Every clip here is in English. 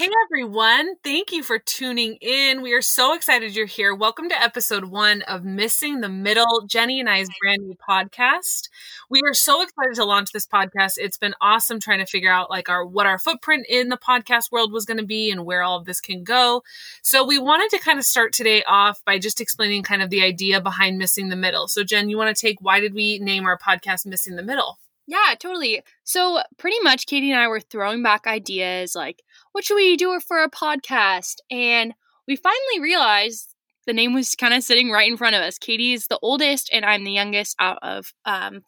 Hey, everyone. Thank you for tuning in. We are so excited you're here. Welcome to episode 1 of Missing the Middle, Jenny and I's brand new podcast. We are so excited to launch this podcast. It's been awesome trying to figure out what our footprint in the podcast world was going to be and where all of this can go. So we wanted to kind of start today off by just explaining kind of the idea behind Missing the Middle. So Jen, you want to take, why did we name our podcast Missing the Middle? Yeah, totally. So pretty much Katie and I were throwing back ideas like, what should we do for a podcast? And we finally realized the name was kind of sitting right in front of us. Katie is the oldest and I'm the youngest out of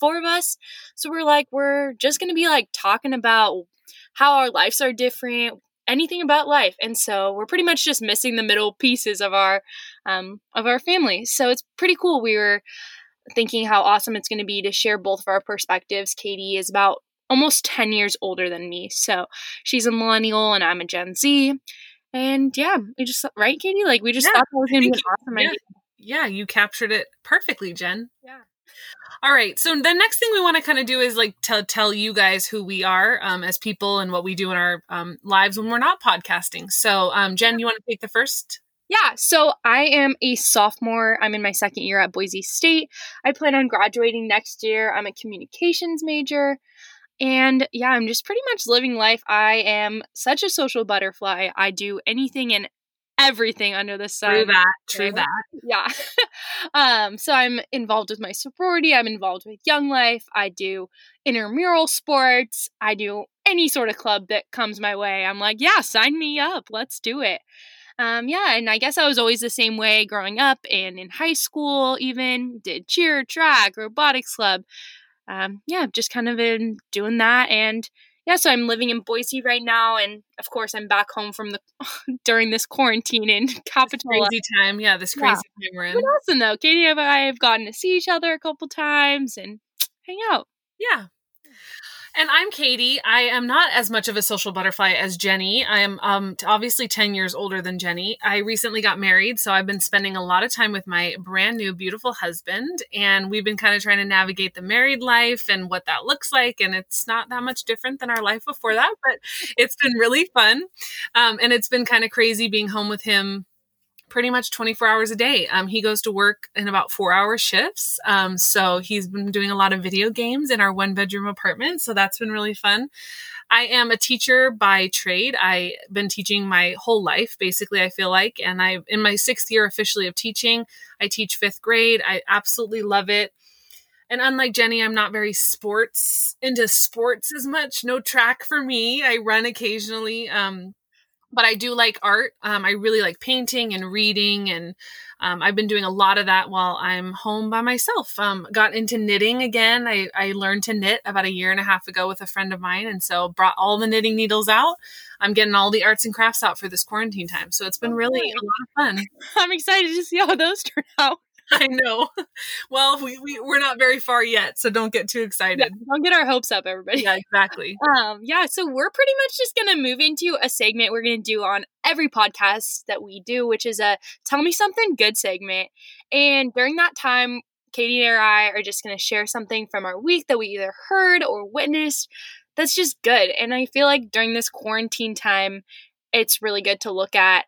four of us. So we're just going to be talking about how our lives are different, anything about life. And so we're pretty much just missing the middle pieces of our family. So it's pretty cool. We were thinking how awesome it's going to be to share both of our perspectives. Katie is about almost 10 years older than me. So she's a millennial and I'm a Gen Z. And yeah, we just, right, Katie? We just thought that was going to be an awesome idea. Yeah, you captured it perfectly, Jen. Yeah. All right. So the next thing we want to kind of do is tell you guys who we are as people and what we do in our lives when we're not podcasting. So Jen, you want to take the first? Yeah, so I am a sophomore. I'm in my second year at Boise State. I plan on graduating next year. I'm a communications major. And yeah, I'm just pretty much living life. I am such a social butterfly. I do anything and everything under the sun. True that. Yeah. So I'm involved with my sorority. I'm involved with Young Life. I do intramural sports. I do any sort of club that comes my way. I'm like, yeah, sign me up. Let's do it. Yeah, and I guess I was always the same way growing up and in high school even. Did cheer, track, robotics club. Yeah, just kind of been doing that. And yeah, so I'm living in Boise right now. And of course, I'm back home from during this quarantine in Capitola. Crazy time. Yeah, this crazy time we're in. But awesome, though. Katie and I have gotten to see each other a couple times and hang out. Yeah. And I'm Katie. I am not as much of a social butterfly as Jenny. I am obviously 10 years older than Jenny. I recently got married, so I've been spending a lot of time with my brand new, beautiful husband. And we've been kind of trying to navigate the married life and what that looks like. And it's not that much different than our life before that, but it's been really fun. And it's been kind of crazy being home with him pretty much 24 hours a day. He goes to work in about 4-hour shifts. So he's been doing a lot of video games in our 1-bedroom apartment. So that's been really fun. I am a teacher by trade. I've been teaching my whole life, basically, I feel like. And I'm in my 6th year officially of teaching. I teach 5th grade. I absolutely love it. And unlike Jenny, I'm not very into sports as much. No track for me. I run occasionally. But I do like art. I really like painting and reading. And I've been doing a lot of that while I'm home by myself. Got into knitting again. I learned to knit about 1.5 years ago with a friend of mine. And so brought all the knitting needles out. I'm getting all the arts and crafts out for this quarantine time. So it's been really a lot of fun. I'm excited to see how those turn out. I know. Well, we're not very far yet, so don't get too excited. Yeah, don't get our hopes up, everybody. Yeah, exactly. Yeah, so we're pretty much just going to move into a segment we're going to do on every podcast that we do, which is a Tell Me Something Good segment. And during that time, Katie and I are just going to share something from our week that we either heard or witnessed that's just good. And I feel like during this quarantine time, it's really good to look at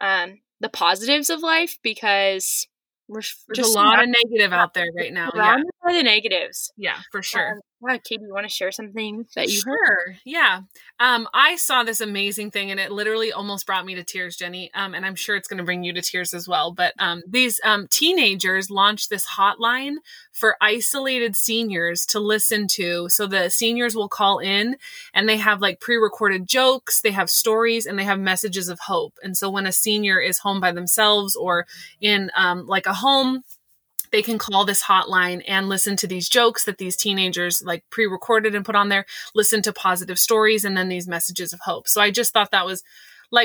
the positives of life because there's a lot of negative out there right now. Around the negatives. Yeah, for sure. Katie, you want to share something that you heard? Yeah. I saw this amazing thing and it literally almost brought me to tears, Jenny. And I'm sure it's going to bring you to tears as well. But these teenagers launched this hotline for isolated seniors to listen to. So the seniors will call in and they have pre-recorded jokes, they have stories, and they have messages of hope. And so when a senior is home by themselves or in a home, they can call this hotline and listen to these jokes that these teenagers pre-recorded and put on there, listen to positive stories, and then these messages of hope. So I just thought that was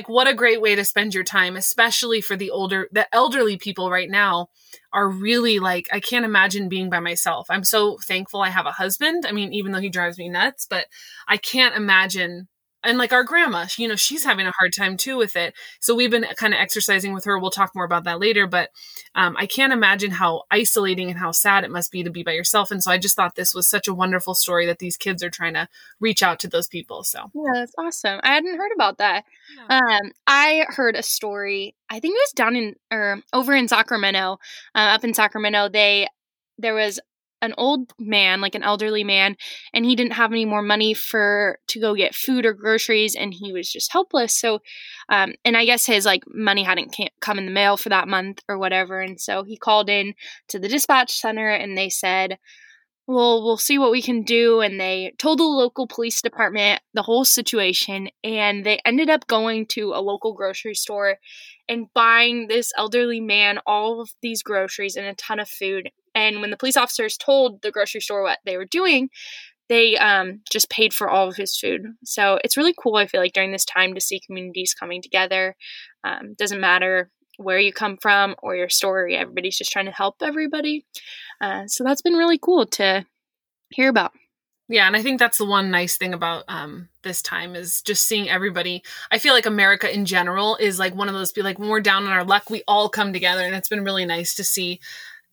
what a great way to spend your time, especially for the elderly people right now are really I can't imagine being by myself. I'm so thankful I have a husband. I mean, even though he drives me nuts, but I can't imagine And like our grandma, you know, she's having a hard time too with it. So we've been kind of exercising with her. We'll talk more about that later, but I can't imagine how isolating and how sad it must be to be by yourself. And so I just thought this was such a wonderful story that these kids are trying to reach out to those people. So yeah, that's awesome. I hadn't heard about that. Yeah. I heard a story, I think it was down in, or over in Sacramento, up in Sacramento, there was an old man, like an elderly man, and he didn't have any more money to go get food or groceries, and he was just helpless. So, and I guess his like money hadn't come in the mail for that month or whatever. And so he called in to the dispatch center and they said, well, we'll see what we can do. And they told the local police department the whole situation, and they ended up going to a local grocery store and buying this elderly man all of these groceries and a ton of food. And when the police officers told the grocery store what they were doing, they just paid for all of his food. So it's really cool, I feel like, during this time to see communities coming together. Doesn't matter where you come from or your story. Everybody's just trying to help everybody. So that's been really cool to hear about. Yeah, and I think that's the one nice thing about this time is just seeing everybody. I feel like America in general is like one of those, be like, when we're down on our luck, we all come together. And it's been really nice to see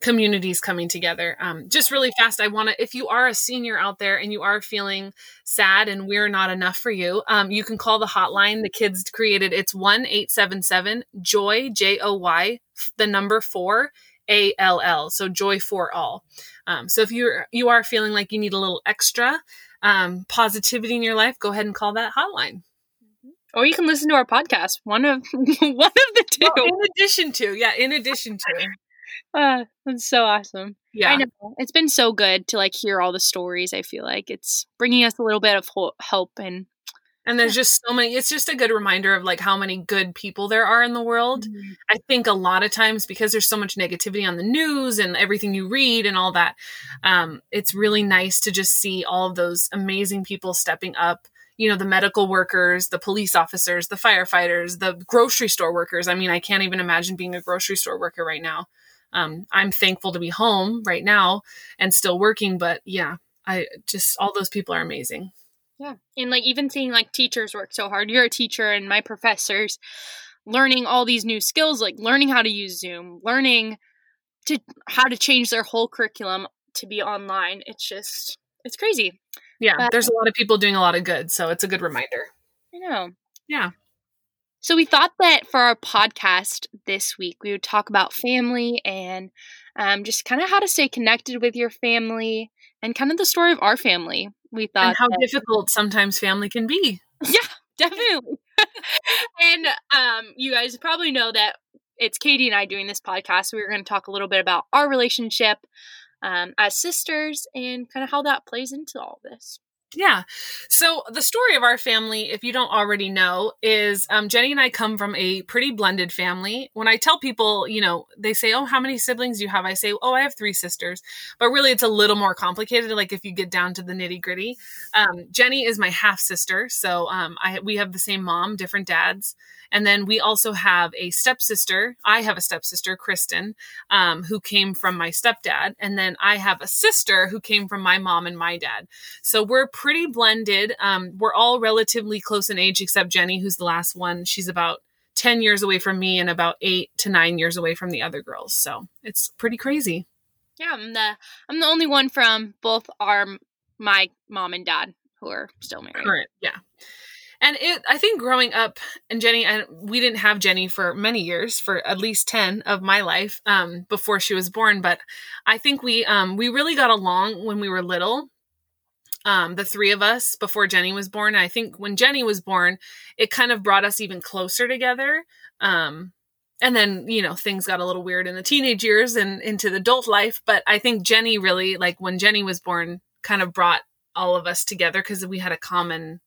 communities coming together. Just really fast, I want to, if you are a senior out there and you are feeling sad and we're not enough for you, you can call the hotline the kids created. It's 1-877-JOY, J-O-Y, the number 4, A-L-L. So Joy for All. So if you are feeling like you need a little extra positivity in your life, go ahead and call that hotline. Or you can listen to our podcast. One of the two. Well, in addition to. That's so awesome. Yeah. I know. It's been so good to like hear all the stories. I feel like it's bringing us a little bit of help and there's just so many, it's just a good reminder of like how many good people there are in the world. Mm-hmm. I think a lot of times because there's so much negativity on the news and everything you read and all that, it's really nice to just see all of those amazing people stepping up. You know, the medical workers, the police officers, the firefighters, the grocery store workers. I mean, I can't even imagine being a grocery store worker right now. I'm thankful to be home right now and still working, but yeah, all those people are amazing. Yeah. And like, even seeing like teachers work so hard, you're a teacher and my professors learning all these new skills, like learning how to use Zoom, learning how to change their whole curriculum to be online. It's crazy. Yeah. But there's a lot of people doing a lot of good. So it's a good reminder. I know. Yeah. So we thought that for our podcast this week, we would talk about family and just kind of how to stay connected with your family and kind of the story of our family. We thought and how difficult sometimes family can be. Yeah, definitely. And you guys probably know that it's Katie and I doing this podcast. So we're going to talk a little bit about our relationship as sisters and kind of how that plays into all this. Yeah. So the story of our family, if you don't already know, is Jenny and I come from a pretty blended family. When I tell people, you know, they say, oh, how many siblings do you have? I say, oh, I have 3 sisters. But really, it's a little more complicated, like if you get down to the nitty gritty. Jenny is my half sister. So we have the same mom, different dads. And then we also have a stepsister. I have a stepsister, Kristen, who came from my stepdad. And then I have a sister who came from my mom and my dad. So we're pretty blended. We're all relatively close in age, except Jenny, who's the last one. She's about 10 years away from me and about 8 to 9 years away from the other girls. So it's pretty crazy. Yeah, I'm the only one from both my mom and dad who are still married. Current, yeah. And I think growing up, and Jenny, we didn't have Jenny for many years, for at least 10 of my life before she was born. But I think we really got along when we were little, the 3 of us before Jenny was born. And I think when Jenny was born, it kind of brought us even closer together. And then, you know, things got a little weird in the teenage years and into the adult life. But I think Jenny really, like when Jenny was born, kind of brought all of us together because we had a common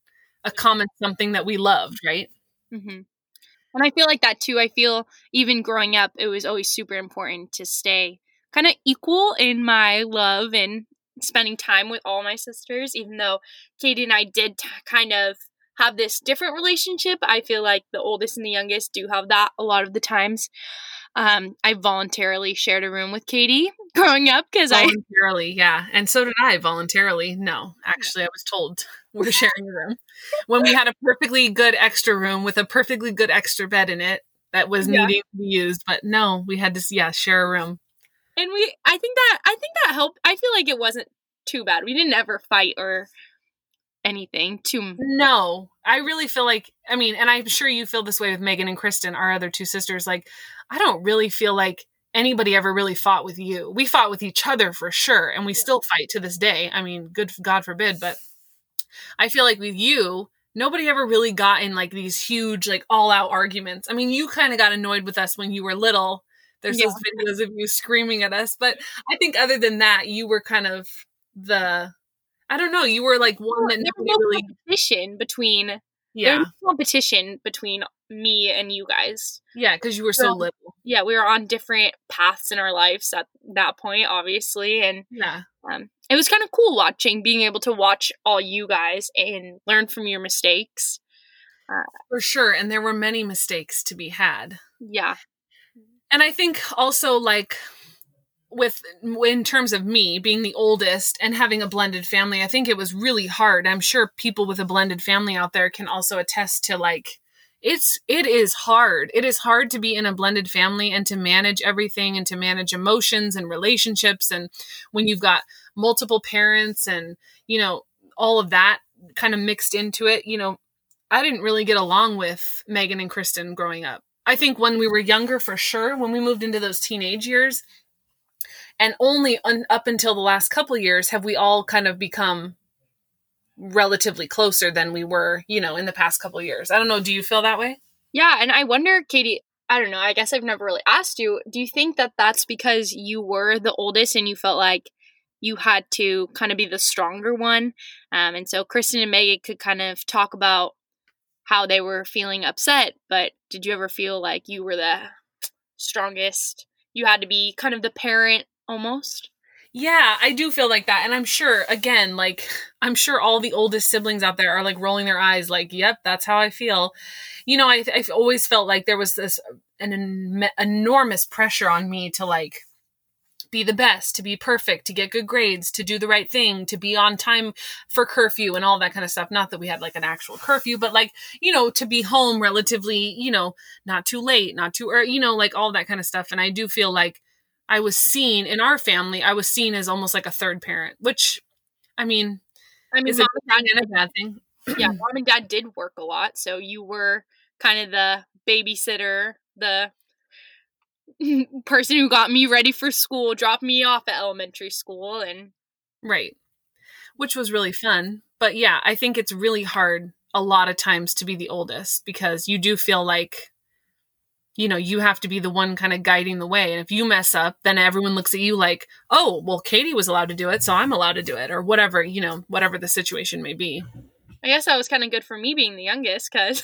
something that we loved, right? Mm-hmm. And I feel like that too. I feel even growing up, it was always super important to stay kind of equal in my love and spending time with all my sisters, even though Katie and I did kind of have this different relationship. I feel like the oldest and the youngest do have that a lot of the times. I voluntarily shared a room with Katie growing up because yeah. And so did I voluntarily. No, actually I was told we're sharing a room when we had a perfectly good extra room with a perfectly good extra bed in it that was needing to be used. But no, we had to share a room. And I think that helped. I feel like it wasn't too bad. We didn't ever fight or anything too. No, I really feel like, I mean, and I'm sure you feel this way with Megan and Kristen, our other two sisters. Like, I don't really feel like anybody ever really fought with you. We fought with each other for sure. And we still fight to this day. I mean, good, God forbid, but I feel like with you, nobody ever really got in like these huge, like all out arguments. I mean, you kind of got annoyed with us when you were little. There's those videos of you screaming at us. But I think other than that, you were kind of the, I don't know, you were like one that nobody really... There was competition between me and you guys. Yeah, because you were so little. Yeah, we were on different paths in our lives at that point, obviously. And it was kind of cool being able to watch all you guys and learn from your mistakes. For sure. And there were many mistakes to be had. Yeah. And I think also like with, in terms of me being the oldest and having a blended family, I think it was really hard. I'm sure people with a blended family out there can also attest to like, it is hard. It is hard to be in a blended family and to manage everything and to manage emotions and relationships. And when you've got multiple parents and, you know, all of that kind of mixed into it, you know, I didn't really get along with Megan and Kristen growing up. I think when we were younger, for sure, when we moved into those teenage years, and only up until the last couple of years have we all kind of become relatively closer than we were, you know, in the past couple of years. I don't know. Do you feel that way? Yeah. And I wonder, Katie, I don't know. I guess I've never really asked you. Do you think that that's because you were the oldest and you felt like you had to kind of be the stronger one? And so Kristen and Megan could kind of talk about how they were feeling upset, but did you ever feel like you were the strongest? You had to be kind of the parent almost? Yeah, I do feel like that. And I'm sure, again, like, I'm sure all the oldest siblings out there are like rolling their eyes like, yep, that's how I feel. You know, I've always felt like there was this enormous pressure on me to like, be the best, to be perfect, to get good grades, to do the right thing, to be on time for curfew and all that kind of stuff. Not that we had like an actual curfew, but like, you know, to be home relatively, you know, not too late, not too early, you know, like all that kind of stuff. And I do feel like I was seen in our family, I was seen as almost like a third parent, which I mean, is a good thing and a bad thing. Yeah. Mom and dad did work a lot. So you were kind of the babysitter, the person who got me ready for school, dropped me off at elementary school, and which was really fun. But yeah, I think it's really hard a lot of times to be the oldest because you do feel like, you know, you have to be the one kind of guiding the way. And if you mess up, then everyone looks at you like, oh, well, Katie was allowed to do it, so I'm allowed to do it, or whatever, you know, whatever the situation may be. I guess that was kind of good for me being the youngest because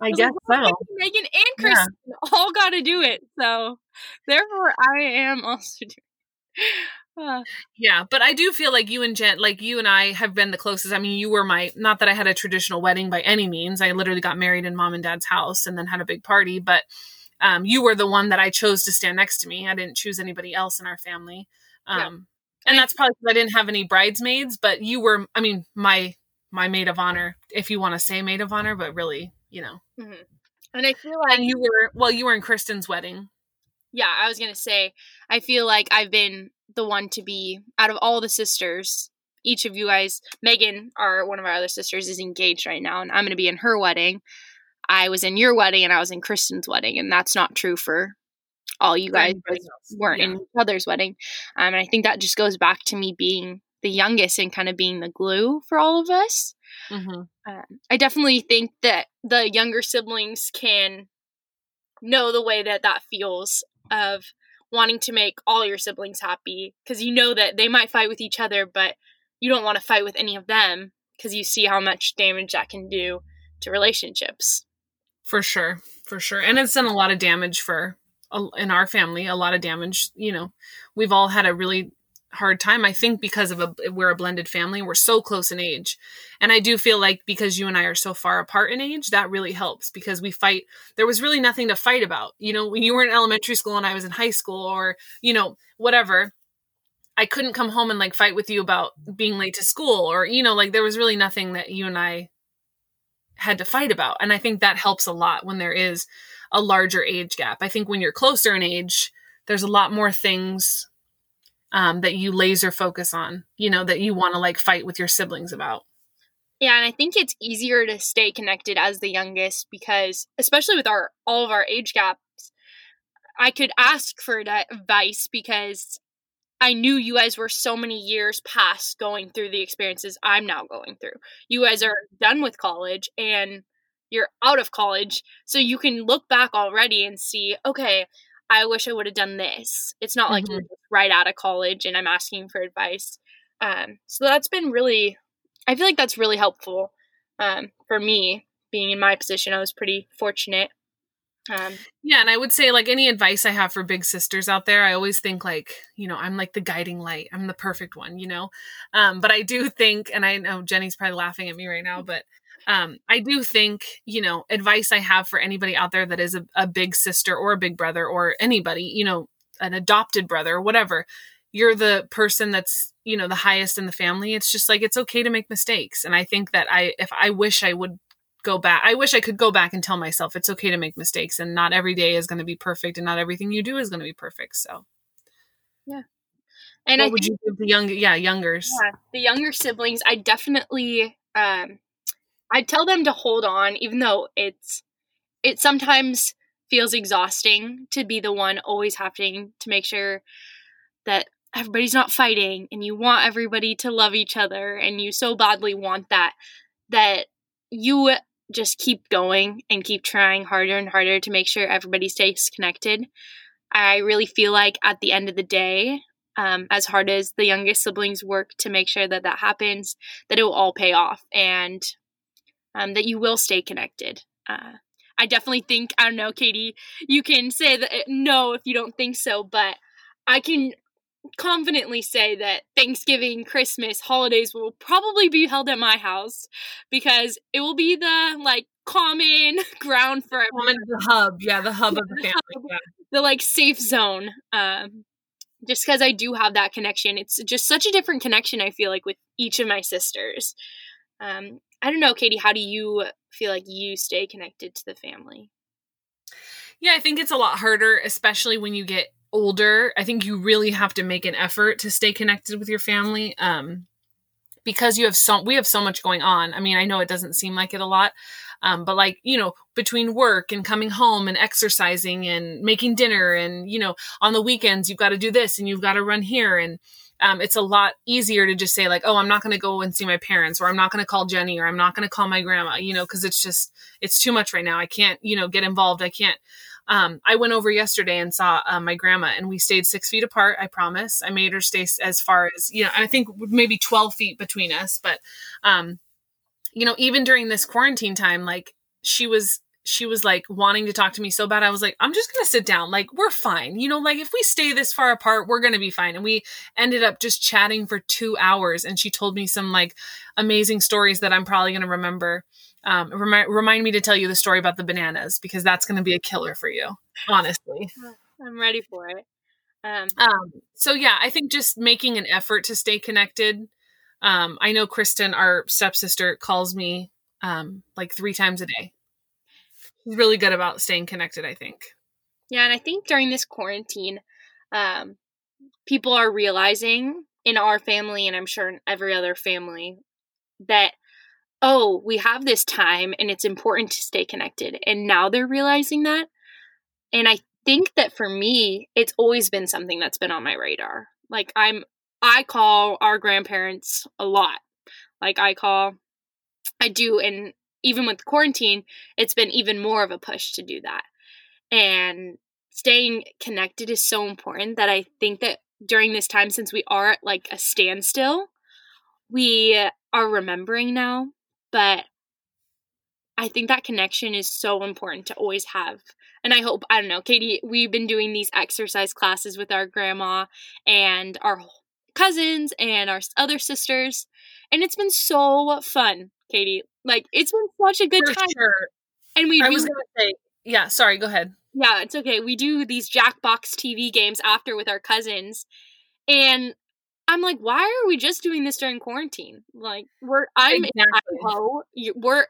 I guess like, so. Megan and Kristen all got to do it. So therefore I am also doing yeah, but I do feel like you and Jen, like you and I have been the closest. I mean, you were not that I had a traditional wedding by any means. I literally got married in mom and dad's house and then had a big party. But you were the one that I chose to stand next to me. I didn't choose anybody else in our family. And that's probably because I didn't have any bridesmaids, but you were, I mean, my maid of honor, if you want to say maid of honor, but really, you know. Mm-hmm. And I feel like you were in Kristen's wedding. Yeah, I was going to say, I feel like I've been the one to be, out of all the sisters, each of you guys, Megan, one of our other sisters, is engaged right now, and I'm going to be in her wedding. I was in your wedding, and I was in Kristen's wedding, and that's not true for all you guys weren't in each other's wedding. And I think that just goes back to me being the youngest and kind of being the glue for all of us. Mm-hmm. I definitely think that the younger siblings can know the way that feels of wanting to make all your siblings happy. Cause you know that they might fight with each other, but you don't want to fight with any of them because you see how much damage that can do to relationships. For sure. And it's done a lot of damage in our family, a lot of damage. You know, we've all had a really hard time. I think because of we're a blended family, we're so close in age. And I do feel like because you and I are so far apart in age, that really helps, because we fight. There was really nothing to fight about. You know, when you were in elementary school and I was in high school, or, you know, whatever, I couldn't come home and like fight with you about being late to school, or, you know, like there was really nothing that you and I had to fight about. And I think that helps a lot when there is a larger age gap. I think when you're closer in age, there's a lot more things that you laser focus on, you know, that you want to like fight with your siblings about. Yeah. And I think it's easier to stay connected as the youngest, because especially with all of our age gaps, I could ask for advice because I knew you guys were so many years past going through the experiences I'm now going through. You guys are done with college and you're out of college. So you can look back already and see, okay, I wish I would have done this. It's not like you're right out of college and I'm asking for advice. So that's been really, I feel like that's really helpful for me being in my position. I was pretty fortunate. Yeah. And I would say like any advice I have for big sisters out there, I always think like, you know, I'm like the guiding light. I'm the perfect one, you know? But I do think, and I know Jenny's probably laughing at me right now, but I do think, you know, advice I have for anybody out there that is a big sister or a big brother or anybody, you know, an adopted brother or whatever, you're the person that's, you know, the highest in the family. It's just like, it's okay to make mistakes. And I think that I wish I could go back and tell myself it's okay to make mistakes, and not every day is going to be perfect and not everything you do is going to be perfect. So yeah. And what would you give the youngers? Yeah, the younger siblings, I definitely, I tell them to hold on, even though it sometimes feels exhausting to be the one always having to make sure that everybody's not fighting, and you want everybody to love each other, and you so badly want that you just keep going and keep trying harder and harder to make sure everybody stays connected. I really feel like at the end of the day, as hard as the youngest siblings work to make sure that happens, that it will all pay off, and that you will stay connected. I definitely think, I don't know, Katie, you can say that no if you don't think so, but I can confidently say that Thanksgiving, Christmas, holidays will probably be held at my house, because it will be the like common ground for everyone. The hub of the family. The like safe zone. Just because I do have that connection. It's just such a different connection, I feel like, with each of my sisters. I don't know, Katie, how do you feel like you stay connected to the family? Yeah, I think it's a lot harder, especially when you get older. I think you really have to make an effort to stay connected with your family because we have so much going on. I mean, I know it doesn't seem like it a lot, but like, you know, between work and coming home and exercising and making dinner and, you know, on the weekends, you've got to do this and you've got to run here and, it's a lot easier to just say like, oh, I'm not going to go and see my parents, or I'm not going to call Jenny, or I'm not going to call my grandma, you know, cause it's too much right now. I can't, you know, get involved. I can't. I went over yesterday and saw my grandma, and we stayed 6 feet apart. I promise. I made her stay as far as, you know, I think maybe 12 feet between us, but, you know, even during this quarantine time, like she was like wanting to talk to me so bad. I was like, I'm just going to sit down. Like, we're fine. You know, like if we stay this far apart, we're going to be fine. And we ended up just chatting for 2 hours. And she told me some like amazing stories that I'm probably going to remember. Remind me to tell you the story about the bananas, because that's going to be a killer for you. Honestly. I'm ready for it. So yeah, I think just making an effort to stay connected. I know Kristen, our stepsister, calls me, like 3 times a day. Really good about staying connected, I think. Yeah, and I think during this quarantine, people are realizing in our family, and I'm sure in every other family, that, oh, we have this time and it's important to stay connected. And now they're realizing that. And I think that for me, it's always been something that's been on my radar. Like I call our grandparents a lot. Like I do, and even with quarantine, it's been even more of a push to do that. And staying connected is so important that I think that during this time, since we are at like a standstill, we are remembering now. But I think that connection is so important to always have. And I hope, I don't know, Katie, we've been doing these exercise classes with our grandma, and our cousins and our other sisters. And it's been so fun, Katie. Like, it's been such a good time. Sure. And we yeah, sorry, go ahead. Yeah, it's okay. We do these Jackbox TV games after with our cousins. And I'm like, why are we just doing this during quarantine? Like, I'm exactly. in Idaho.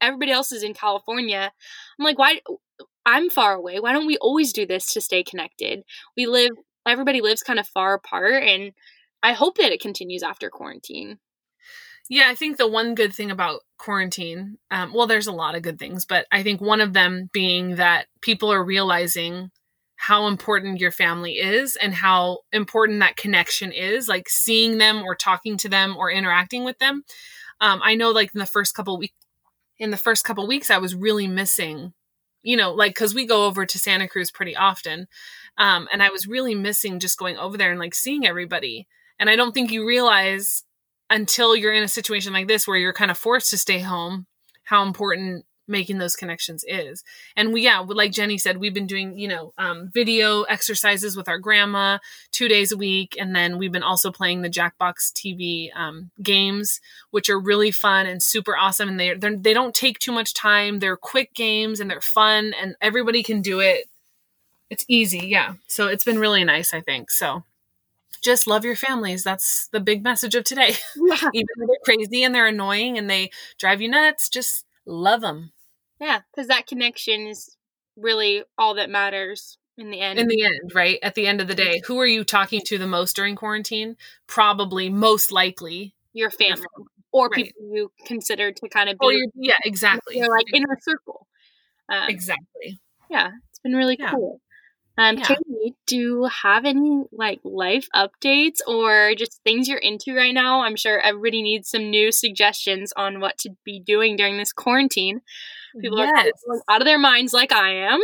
Everybody else is in California. I'm like, why? I'm far away. Why don't we always do this to stay connected? Everybody lives kind of far apart, and I hope that it continues after quarantine. Yeah, I think the one good thing about quarantine, there's a lot of good things, but I think one of them being that people are realizing how important your family is and how important that connection is, like seeing them or talking to them or interacting with them. I know, like, in the first couple weeks, I was really missing, cause we go over to Santa Cruz pretty often. And I was really missing just going over there and like seeing everybody. And I don't think you realize until you're in a situation like this where you're kind of forced to stay home, how important making those connections is. And like Jenny said, we've been doing, video exercises with our grandma 2 days a week. And then we've been also playing the Jackbox TV games, which are really fun and super awesome. And they don't take too much time. They're quick games and they're fun and everybody can do it. It's easy. Yeah. So it's been really nice, I think. So just love your families. That's the big message of today. Yeah. Even though they're crazy and they're annoying and they drive you nuts, just love them. Yeah. Cause that connection is really all that matters in the end. In the end, right? At the end of the day, who are you talking to the most during quarantine? Probably most likely your family or people you consider to kind of be yeah, exactly. Like inner circle. Exactly. Yeah. It's been really cool. Katie, do you have any like life updates or just things you're into right now? I'm sure everybody needs some new suggestions on what to be doing during this quarantine. People are out of their minds like I am.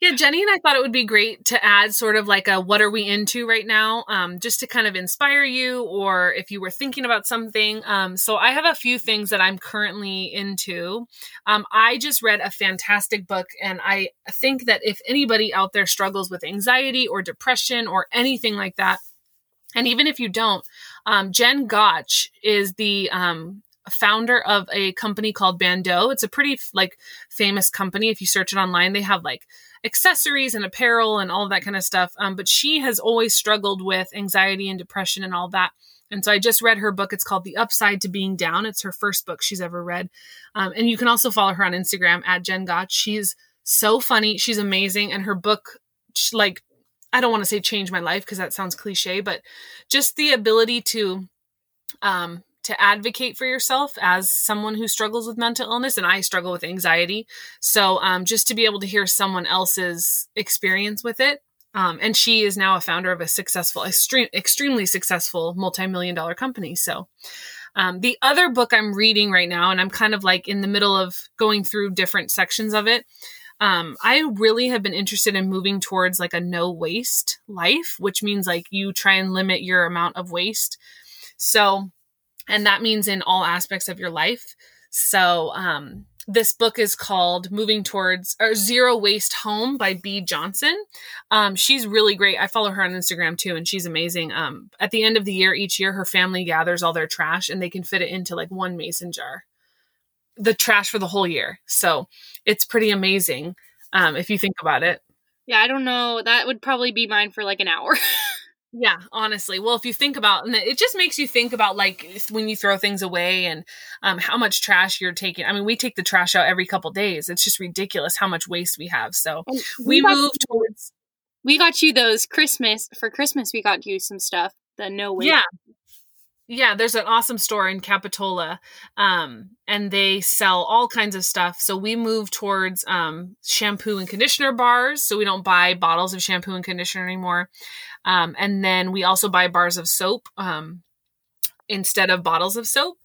Yeah, Jenny and I thought it would be great to add sort of like a what are we into right now, just to kind of inspire you or if you were thinking about something. So I have a few things that I'm currently into. I just read a fantastic book, and I think that if anybody out there struggles with anxiety or depression or anything like that, and even if you don't, Jen Gotch is the founder of a company called Bando. It's a pretty like famous company. If you search it online, they have like accessories and apparel and all of that kind of stuff. But she has always struggled with anxiety and depression and all that. And so I just read her book. It's called The Upside to Being Down. It's her first book she's ever read. And you can also follow her on Instagram at Jen Gotch. She's so funny. She's amazing. And her book, like, I don't want to say change my life because that sounds cliche, but just the ability to advocate for yourself as someone who struggles with mental illness. And I struggle with anxiety. So just to be able to hear someone else's experience with it. And she is now a founder of a successful, extremely successful multi-million-dollar company. So the other book I'm reading right now, and I'm kind of like in the middle of going through different sections of it. I really have been interested in moving towards like a no waste life, which means like you try and limit your amount of waste. And that means in all aspects of your life. So this book is called Zero Waste Home by Bea Johnson. She's really great. I follow her on Instagram too, and she's amazing. At the end of the year, each year, her family gathers all their trash and they can fit it into like one Mason jar, the trash for the whole year. So it's pretty amazing if you think about it. Yeah, I don't know. That would probably be mine for like an hour. Yeah, honestly. Well, if you think about, and it just makes you think about like when you throw things away and how much trash you're taking. I mean, we take the trash out every couple days. It's just ridiculous how much waste we have. So we got you those for Christmas. We got you some stuff. The no waste. Yeah. There's an awesome store in Capitola, and they sell all kinds of stuff. So we move towards shampoo and conditioner bars. So we don't buy bottles of shampoo and conditioner anymore. And then we also buy bars of soap instead of bottles of soap.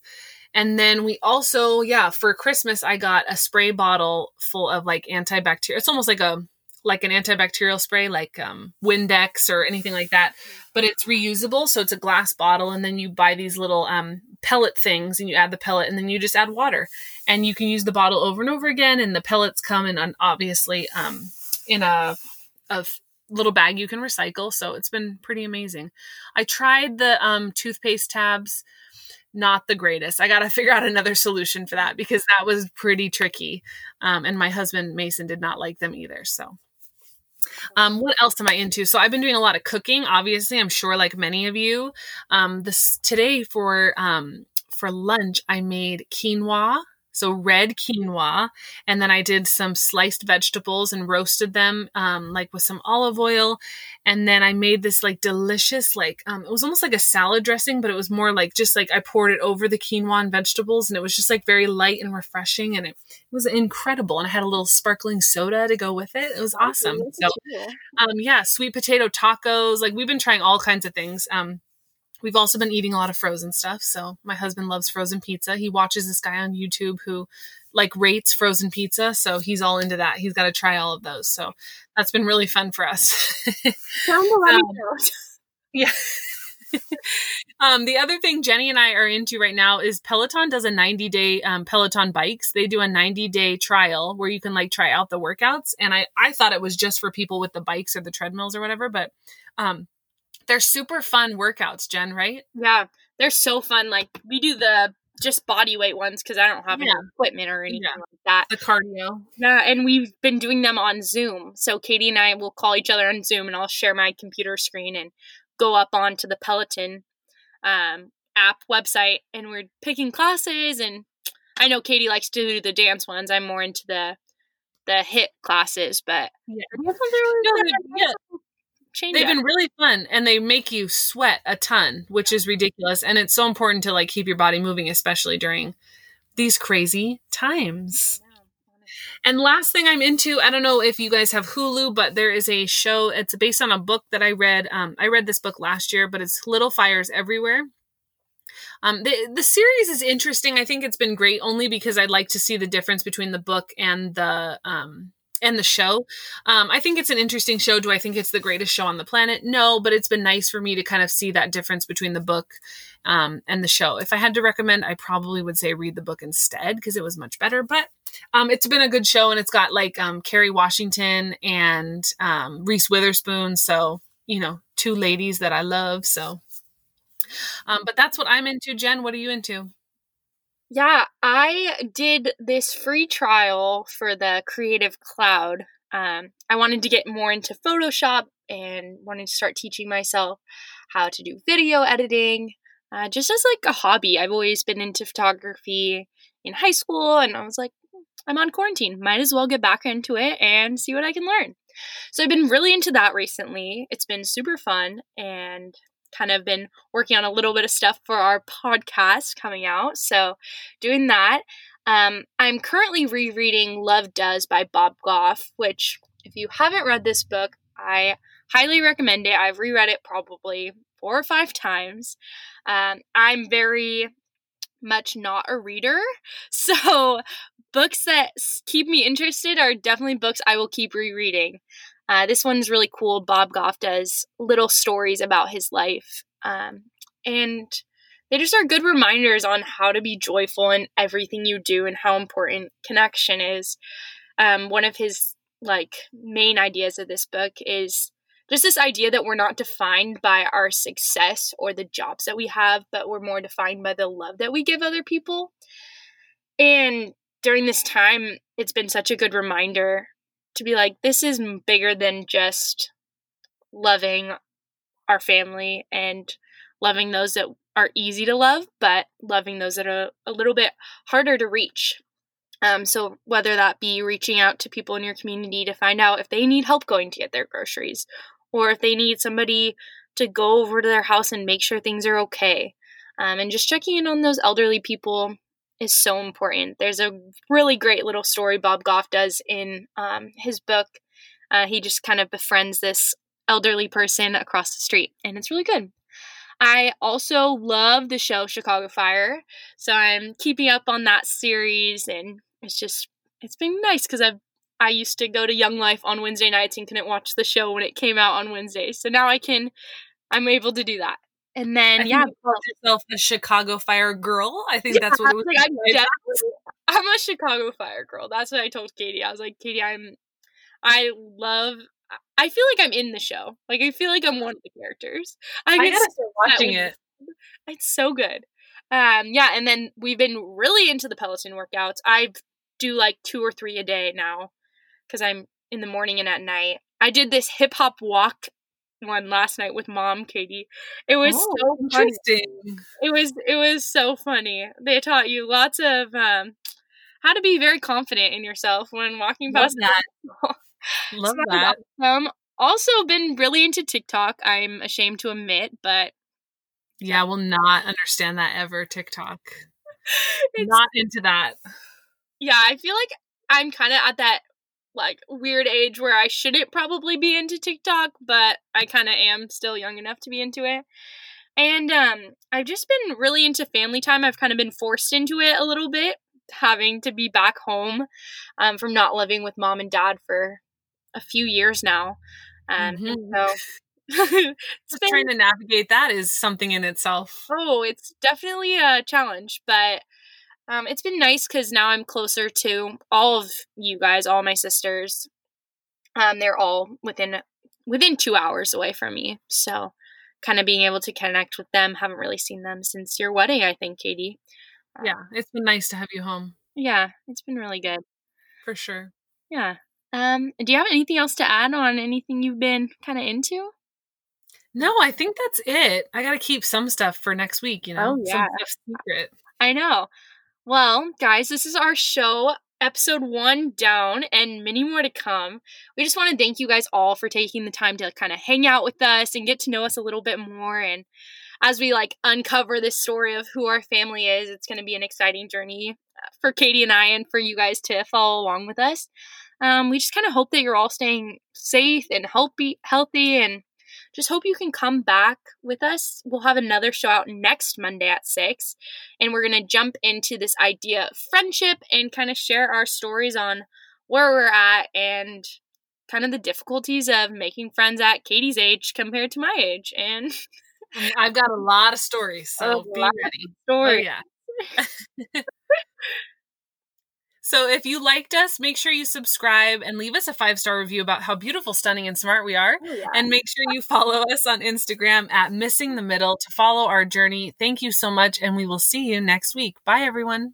And then we also, for Christmas, I got a spray bottle full of like antibacterial. It's almost like an antibacterial spray, like Windex or anything like that. But it's reusable. So it's a glass bottle. And then you buy these little pellet things and you add the pellet and then you just add water. And you can use the bottle over and over again. And the pellets come in obviously in a little bag you can recycle. So it's been pretty amazing. I tried the toothpaste tabs. Not the greatest. I got to figure out another solution for that because that was pretty tricky. And my husband, Mason, did not like them either. So what else am I into? So I've been doing a lot of cooking, obviously, I'm sure like many of you. Today for lunch, I made quinoa. So red quinoa. And then I did some sliced vegetables and roasted them, like with some olive oil. And then I made this like delicious, like, it was almost like a salad dressing, but it was more like, just like I poured it over the quinoa and vegetables, and it was just like very light and refreshing. And it was incredible. And I had a little sparkling soda to go with it. It was awesome. So, yeah, sweet potato tacos. Like we've been trying all kinds of things. We've also been eating a lot of frozen stuff. So my husband loves frozen pizza. He watches this guy on YouTube who like rates frozen pizza. So he's all into that. He's got to try all of those. So that's been really fun for us. Sound yeah. The other thing Jenny and I are into right now is Peloton does a 90-day Peloton bikes. They do a 90-day trial where you can like try out the workouts. And I thought it was just for people with the bikes or the treadmills or whatever, but, they're super fun workouts, Jen, right? Yeah, they're so fun. Like we do the just body weight ones because I don't have any equipment or anything like that. The cardio. Yeah, and we've been doing them on Zoom. So Katie and I will call each other on Zoom, and I'll share my computer screen and go up onto the Peloton app website, and we're picking classes. And I know Katie likes to do the dance ones. I'm more into the HIIT classes, but they've been really fun, and they make you sweat a ton, which is ridiculous. And it's so important to like keep your body moving, especially during these crazy times. And last thing I'm into, I don't know if you guys have Hulu, but there is a show. It's based on a book that I read. I read this book last year, but it's Little Fires Everywhere. The series is interesting. I think it's been great only because I'd like to see the difference between the book and the show. I think it's an interesting show. Do I think it's the greatest show on the planet? No, but it's been nice for me to kind of see that difference between the book and the show. If I had to recommend, I probably would say read the book instead because it was much better, but it's been a good show, and it's got like Kerry Washington and Reese Witherspoon. So, you know, two ladies that I love. So, but that's what I'm into. Jen, what are you into? Yeah, I did this free trial for the Creative Cloud. I wanted to get more into Photoshop and wanted to start teaching myself how to do video editing, just as like a hobby. I've always been into photography in high school, and I was like, I'm on quarantine. Might as well get back into it and see what I can learn. So I've been really into that recently. It's been super fun, and kind of been working on a little bit of stuff for our podcast coming out. So doing that. I'm currently rereading Love Does by Bob Goff, which if you haven't read this book, I highly recommend it. I've reread it probably 4 or 5 times. I'm very much not a reader. So books that keep me interested are definitely books I will keep rereading. This one's really cool. Bob Goff does little stories about his life. And they just are good reminders on how to be joyful in everything you do and how important connection is. One of his like main ideas of this book is just this idea that we're not defined by our success or the jobs that we have, but we're more defined by the love that we give other people. And during this time, it's been such a good reminder to be like, this is bigger than just loving our family and loving those that are easy to love, but loving those that are a little bit harder to reach. So whether that be reaching out to people in your community to find out if they need help going to get their groceries, or if they need somebody to go over to their house and make sure things are okay. And just checking in on those elderly people is so important. There's a really great little story Bob Goff does in his book. He just kind of befriends this elderly person across the street, and it's really good. I also love the show Chicago Fire, so I'm keeping up on that series, and it's been nice because I used to go to Young Life on Wednesday nights and couldn't watch the show when it came out on Wednesdays, so now I'm able to do that. And then, you called yourself a Chicago Fire girl. I think that's what it was. Like, I'm a Chicago Fire girl. That's what I told Katie. I was like, Katie, I love I feel like I'm in the show. Like, I feel like I'm one of the characters. I gotta start watching it. It's so good. Yeah, and then we've been really into the Peloton workouts. I do like 2 or 3 a day now because I'm in the morning and at night. I did this hip hop walk one last night with Mom Katie. It was so interesting. Funny. It was so funny. They taught you lots of how to be very confident in yourself when walking past that. Love so that. Also been really into TikTok. I'm ashamed to admit, but yeah, I will not understand that ever. TikTok. Not into that. Yeah, I feel like I'm kind of at that like weird age where I shouldn't probably be into TikTok, but I kind of am still young enough to be into it. And I've just been really into family time. I've kind of been forced into it a little bit, having to be back home from not living with Mom and Dad for a few years now. So just trying to navigate that is something in itself. Oh, it's definitely a challenge, but it's been nice because now I'm closer to all of you guys, all my sisters. They're all within 2 hours away from me. So kind of being able to connect with them. Haven't really seen them since your wedding, I think, Katie. Yeah, it's been nice to have you home. Yeah, it's been really good. For sure. Yeah. Do you have anything else to add on anything you've been kind of into? No, I think that's it. I got to keep some stuff for next week, you know? Oh, yeah. Some stuff's secret. I know. Well, guys, this is our show, episode 1 down, and many more to come. We just want to thank you guys all for taking the time to kind of hang out with us and get to know us a little bit more. And as we like uncover this story of who our family is, it's going to be an exciting journey for Katie and I and for you guys to follow along with us. We just kind of hope that you're all staying safe and healthy, and just hope you can come back with us. We'll have another show out next Monday at 6, and we're going to jump into this idea of friendship and kind of share our stories on where we're at and kind of the difficulties of making friends at Katie's age compared to my age. And I've got a lot of stories, so be ready. Oh, yeah. So if you liked us, make sure you subscribe and leave us a 5-star review about how beautiful, stunning, and smart we are. Oh, yeah. And make sure you follow us on Instagram at Missing the Middle to follow our journey. Thank you so much, and we will see you next week. Bye, everyone.